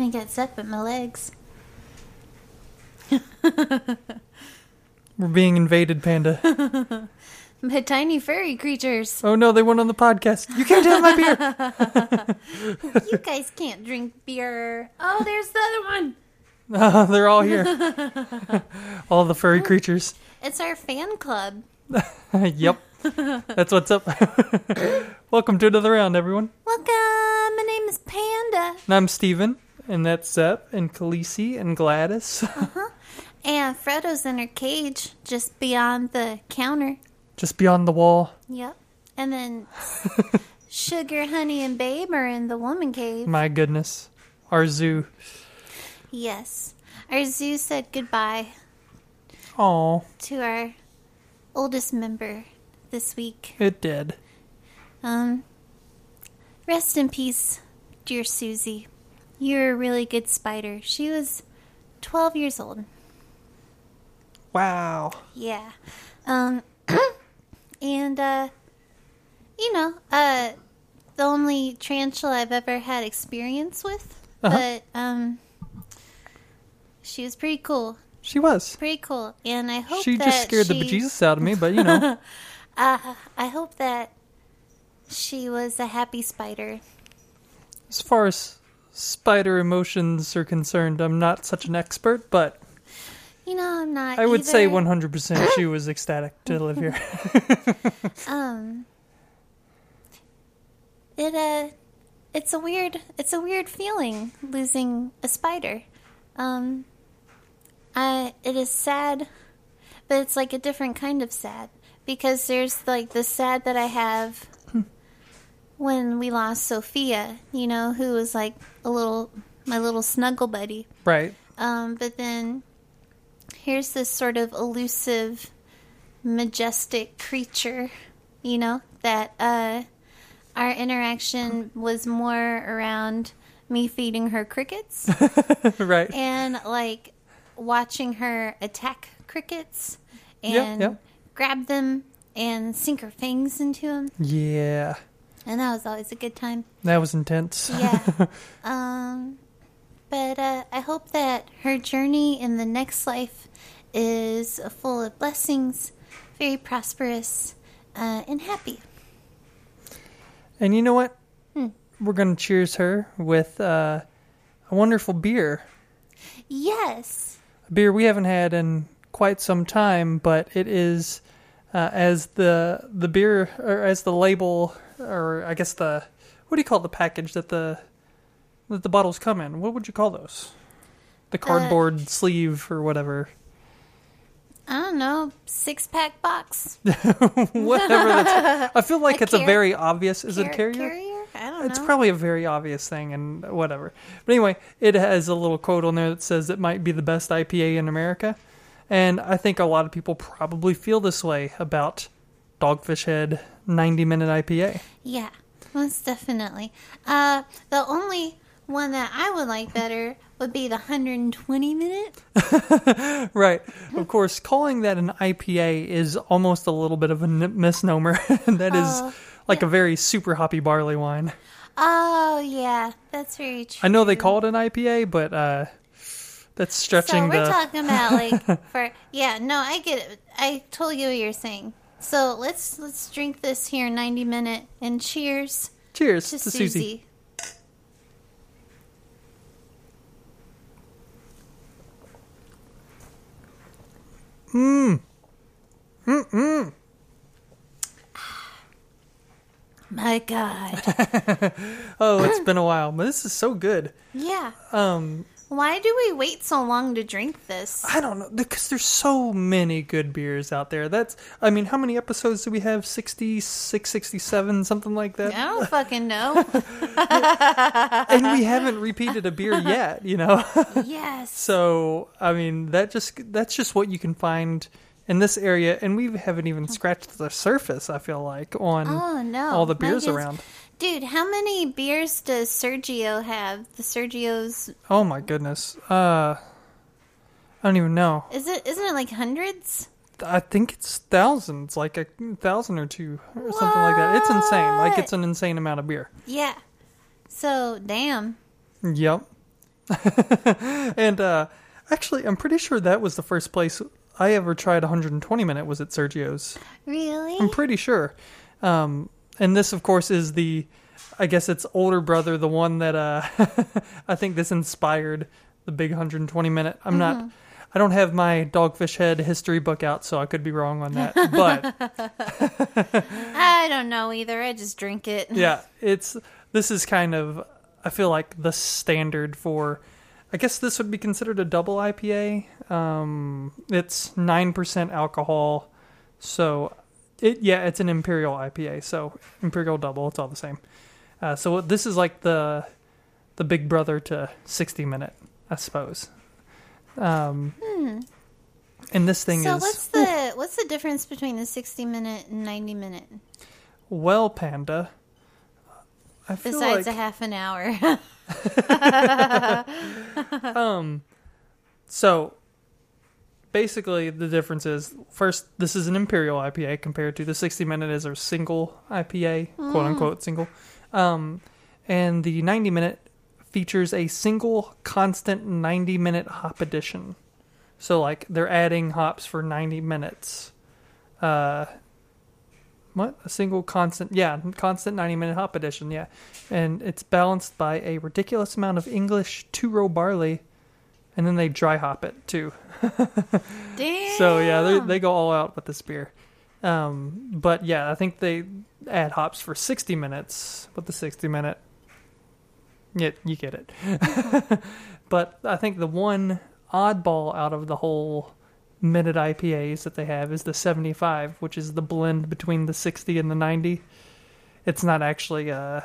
gonna get set with my legs. We're being invaded, Panda. My tiny furry creatures. Oh no, they went on the podcast. You can't have my beer. You guys can't drink beer. Oh, there's the other one. Oh, they're all here. All the furry creatures. It's our fan club. Yep. That's what's up. Welcome to another round, everyone. Welcome. My name is Panda. And I'm Steven. And that's Zep and Khaleesi and Gladys. Uh-huh. And Frodo's in her cage just beyond the counter. Just beyond the wall. Yep. And then Sugar, Honey, and Babe are in the woman cave. My goodness. Our zoo. Yes. Our zoo said goodbye. Aww. To our oldest member this week. It did. Rest in peace, dear Susie. You're a really good spider. She was 12 years old. Wow. Yeah. And, the only tarantula I've ever had experience with. Uh-huh. But, she was pretty cool. She was. Pretty cool. And I hope she just scared the bejesus out of me, but, you know. I hope that she was a happy spider. As far as spider emotions are concerned, I'm not such an expert, but... You know, I'm not I would either. Say 100% she was ecstatic to live here. It's a weird feeling losing a spider. It is sad, but it's like a different kind of sad because there's like the sad that I have when we lost Sophia, you know, who was like my little snuggle buddy. Right. But then here's this sort of elusive, majestic creature, you know, that our interaction was more around me feeding her crickets. Right. And, like, watching her attack crickets and grab them and sink her fangs into them. Yeah. And that was always a good time. That was intense. Yeah. But I hope that her journey in the next life is full of blessings, very prosperous, and happy. And you know what? We're going to cheers her with a wonderful beer. Yes. A beer we haven't had in quite some time, but it is, as the beer, or as the label, or I guess what do you call the package that the bottles come in? What would you call those? The cardboard sleeve or whatever. I don't know. 6-pack box. Whatever. I feel like it's a very obvious... Is it a carrier? I don't know. It's probably a very obvious thing and whatever. But anyway, it has a little quote on there that says it might be the best IPA in America. And I think a lot of people probably feel this way about Dogfish Head 90 Minute IPA. Yeah, most definitely. The only... one that I would like better would be the 120 minute. Right. Of course, calling that an IPA is almost a little bit of a misnomer. That is like a very super hoppy barley wine. Oh, yeah. That's very true. I know they call it an IPA, but that's stretching the... So we're talking about like... I get it. I totally get what you're saying. So let's drink this here 90 minute and cheers. Cheers to Susie. Mm-mm. My God. Oh, it's been a while, but this is so good. Yeah. Why do we wait so long to drink this? I don't know, because there's so many good beers out there. How many episodes do we have? 66, 67, something like that? I don't fucking know. And we haven't repeated a beer yet, you know? Yes. So, that's just what you can find in this area. And we haven't even scratched the surface, I feel like, on all the beers around. Dude, how many beers does Sergio have? The Sergio's... Oh, my goodness. I don't even know. Isn't it like hundreds? I think it's thousands, like 1,000 or two or something like that. It's insane. Like, it's an insane amount of beer. Yeah. So, damn. Yep. And actually, I'm pretty sure that was the first place I ever tried 120 minute was at Sergio's. Really? I'm pretty sure. And this, of course, is the, I guess it's older brother, the one that I think this inspired the big 120 minute. I'm not, I don't have my Dogfish Head history book out, so I could be wrong on that. But I don't know either. I just drink it. Yeah, it's, this is kind of, I feel like the standard for, I guess this would be considered a double IPA. It's 9% alcohol. So it, yeah, it's an Imperial IPA. So Imperial double, it's all the same. So this is like the big brother to 60 minute, I suppose. And this thing so is... So what's the difference between the 60 minute and 90 minute? Well, Panda, I feel besides like... a half an hour. So basically the difference is, first, this is an Imperial IPA compared to the 60 minute is a single IPA, quote unquote single. And the 90 minute features a single constant 90 minute hop addition. So like they're adding hops for 90 minutes. What? A single constant, yeah, constant 90 minute hop addition, yeah. And it's balanced by a ridiculous amount of English 2-row barley, and then they dry hop it too. Damn. So yeah, they go all out with this beer. But yeah, I think they add hops for 60 minutes with the 60 minute. Yeah, you get it. But I think the one oddball out of the whole minute IPAs that they have is the 75, which is the blend between the 60 and the 90. It's not actually a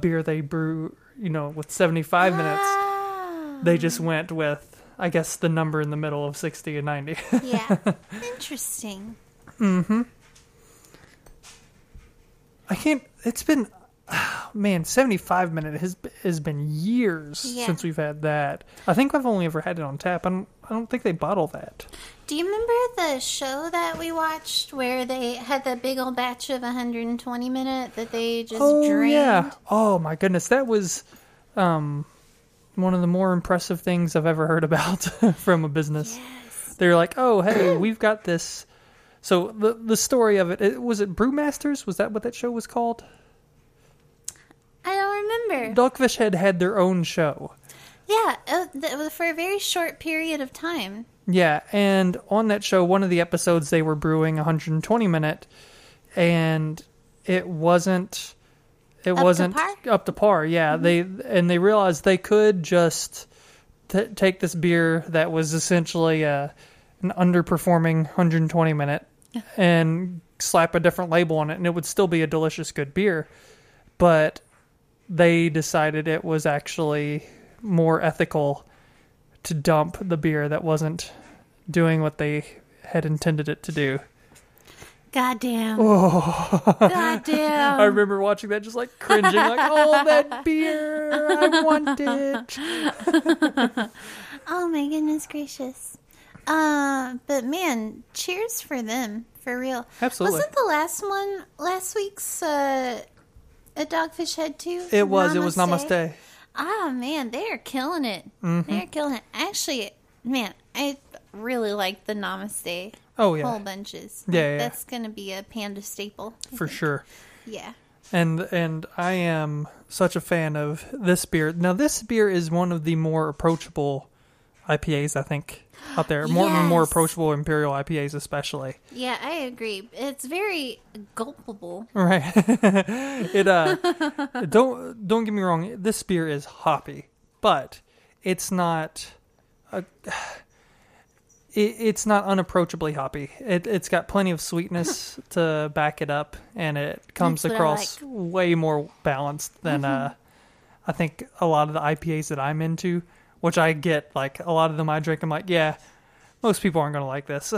beer they brew, you know, with 75 minutes. They just went with, I guess, the number in the middle of 60 and 90. Yeah. Interesting. Mm-hmm. I can't, it's been... Oh, man, 75 minute has been years since we've had that. I think I've only ever had it on tap. I don't think they bottle that. Do you remember the show that we watched where they had that big old batch of 120 minute that they just drained? Yeah. Oh my goodness, that was one of the more impressive things I've ever heard about from a business. Yes. They're like, oh hey, we've got this. So the story of it was it Brewmasters? Was that what that show was called? I don't remember. Dogfish Head had their own show. Yeah, for a very short period of time. Yeah, and on that show, one of the episodes, they were brewing 120 minute, and it wasn't up to par. Yeah, they realized they could just take this beer that was essentially an underperforming 120 minute and slap a different label on it, and it would still be a delicious, good beer, but... They decided it was actually more ethical to dump the beer that wasn't doing what they had intended it to do. Goddamn. Oh. Goddamn. I remember watching that just like cringing, like, oh, that beer, I want it. Oh, my goodness gracious. But, man, cheers for them, for real. Absolutely. Wasn't the last week's... a Dogfish Head too? It was. Namaste. It was Namaste. Ah, man, they are killing it. Mm-hmm. They are killing it. Actually, man, I really like the Namaste. Oh, yeah. Whole bunches. Yeah, that's going to be a Panda staple. I think. For sure. Yeah. And I am such a fan of this beer. Now, this beer is one of the more approachable IPAs, I think, out there. More and more approachable Imperial IPAs especially. Yeah, I agree. It's very gulpable. Right. It don't get me wrong, this beer is hoppy, but it's not it's not unapproachably hoppy. It's got plenty of sweetness to back it up, and it comes across way more balanced than I think a lot of the IPAs that I'm into. Which I get, like, a lot of them I drink, I'm like, yeah, most people aren't going to like this.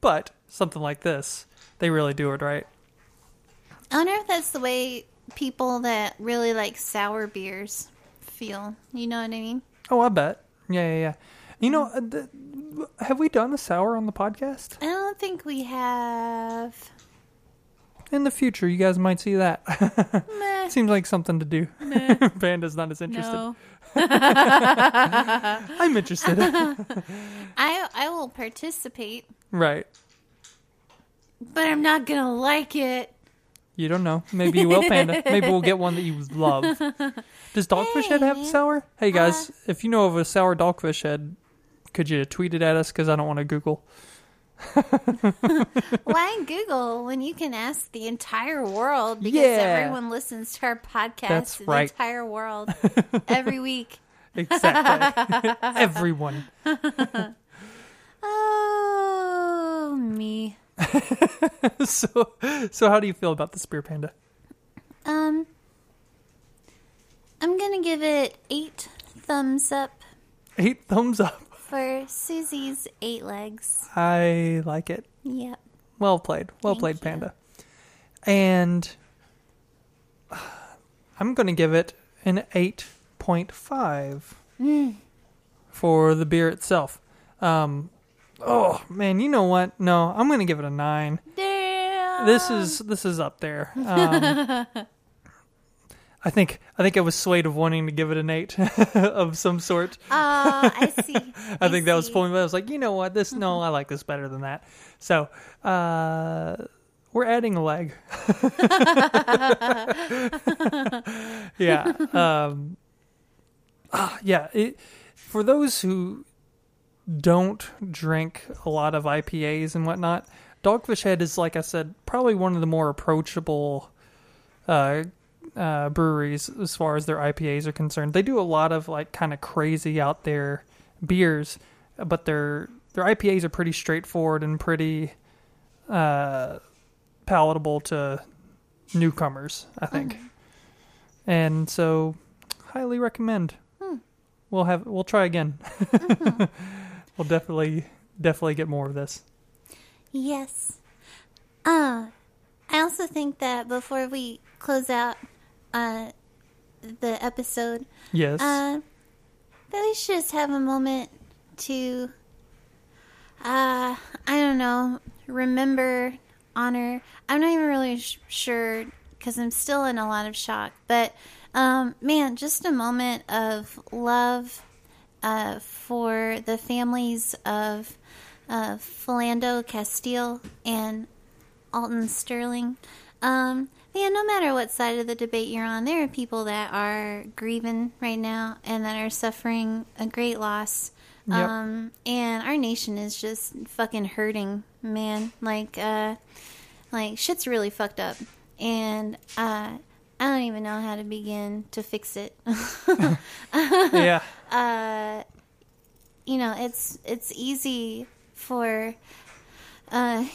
But something like this, they really do it right. I wonder if that's the way people that really like sour beers feel. You know what I mean? Oh, I bet. Yeah. You know, have we done a sour on the podcast? I don't think we have. In the future, you guys might see that. Seems like something to do. Panda's not as interested. No. I'm interested. I will participate. Right. But I'm not going to like it. You don't know. Maybe you will, Panda. Maybe we'll get one that you love. Does Dogfish Head have sour? Hey, guys, if you know of a sour Dogfish Head, could you tweet it at us? Because I don't want to Google. Why Google when you can ask the entire world? Because everyone listens to our podcast. That's right. The entire world every week. Exactly. Everyone. Oh, me. So how do you feel about the Spear Panda? I'm gonna give it 8 thumbs up. 8 thumbs up for Susie's 8 legs. I like it. Yep. Well played. Well played, Panda. And I'm gonna give it an 8.5 for the beer itself. Oh, man, you know what? No, I'm going to give it a 9. Damn. This is up there. I think I was swayed of wanting to give it an 8 of some sort. Oh, I see. I think that was pulling me. I was like, you know what? I like this better than that. So, we're adding a leg. Yeah. Yeah. For those who don't drink a lot of IPAs and whatnot, Dogfish Head is, like I said, probably one of the more approachable breweries as far as their IPAs are concerned. They do a lot of like kind of crazy out there beers, but their IPAs are pretty straightforward and pretty palatable to newcomers, I think. Mm-hmm. And so, highly recommend. We'll try again. Mm-hmm. We'll definitely get more of this. Yes. I also think that before we close out the episode, yes, that we should just have a moment to, I don't know, remember, honor. I'm not even really sure because I'm still in a lot of shock, but man, just a moment of love for the families of Philando Castile and Alton Sterling. Man, no matter what side of the debate you're on, there are people that are grieving right now and that are suffering a great loss. Yep. And our nation is just fucking hurting, man. Like shit's really fucked up, and I don't even know how to begin to fix it. Yeah. You know, it's easy for,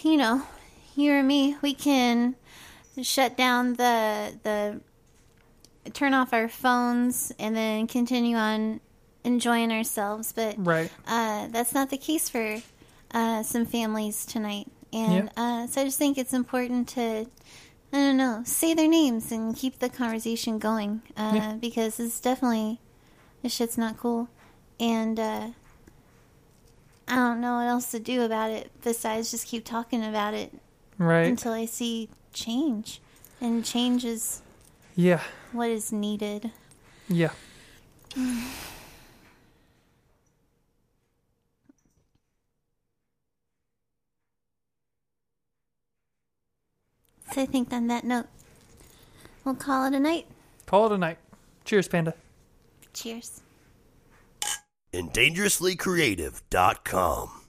you know, you or me, we can shut down the turn off our phones and then continue on enjoying ourselves. But right. That's not the case for some families tonight. And so I just think it's important to, I don't know, say their names and keep the conversation going, because it's definitely, this shit's not cool, and I don't know what else to do about it besides just keep talking about it, right? Until I see change, and change is what is needed. Yeah. So I think on that note, we'll call it a night. Call it a night. Cheers, Panda. Cheers. And dangerouslycreative.com.